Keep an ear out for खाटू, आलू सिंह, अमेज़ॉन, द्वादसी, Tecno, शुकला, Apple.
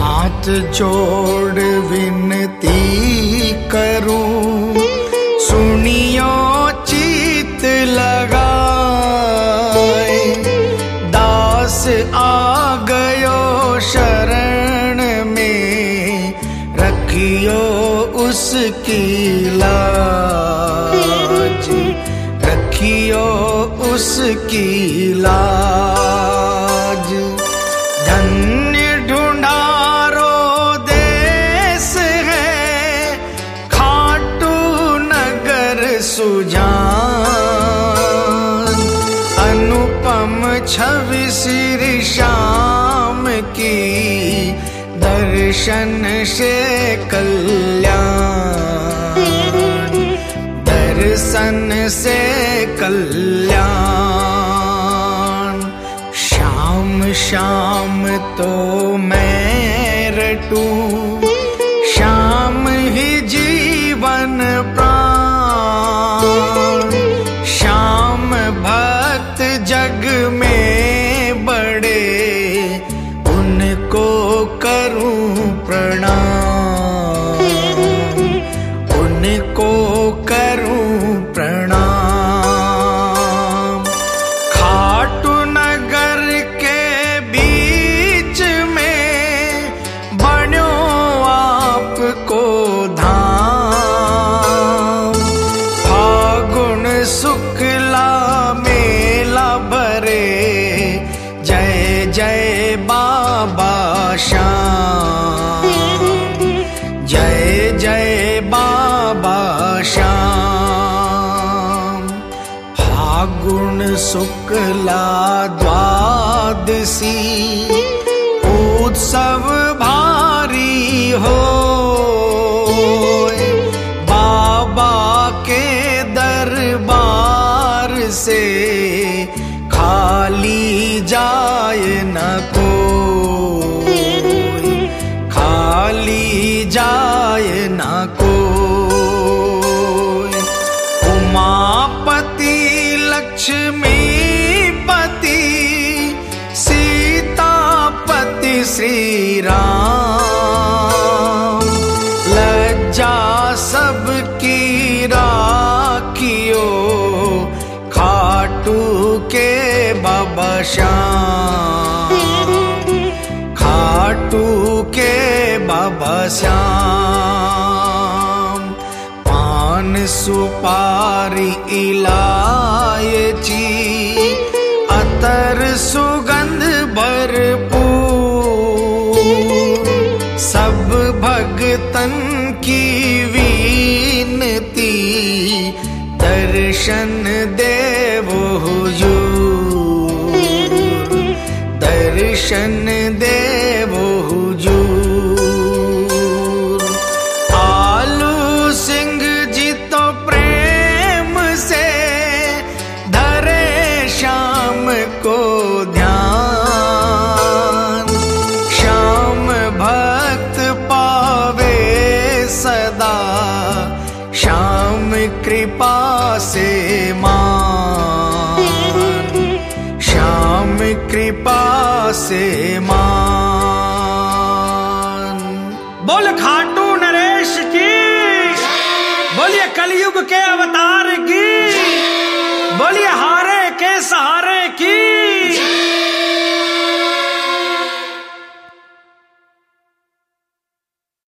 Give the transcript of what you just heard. हाथ जोड़ विनती करूं सुनियो चित लगाए, दास आ गयो शरण में रखियो उसकी लाज, रखियो उसकी लाज। अनुपम छवि श्री श्याम की दर्शन से कल्याण, दर्शन से कल्याण। श्याम श्याम तो मैं रटूं, श्याम ही जीवन प्राण, श्याम भक्त जग में बड़े उनको करूं प्रणाम, उनको करूं प्रणाम। खाटू नगर के बीच में बनो आपको धाम, फागुन शुकला मेला भरे जय जय बाबा श्याम, जय जय बाबा श्याम। फागुन शुक्ला द्वादसी उत्सव भारी हो, बाबा के दरबार से खाली जाए न कोई, खाली जाए न कोई। उमापति लक्ष्मी पति सीतापति श्री राम, लज्जा सबकी राखियो खाटू के बाबा श्याम, खाटू के बाबा श्याम। पान सुपारी इलायची अतर सुगंध भरपूर, सब भक्तन की विनती दर्शन देवो हुजूर, दर्शन देवो हुजूर। आलू सिंह जी तो प्रेम से धरे श्याम को ध्यान, श्याम भक्त पावे सदा श्याम कृपा से मान, श्याम कृपा से मान। बोल खाटू नरेश की, बोलिए कलयुग के अवतार की, बोलिए।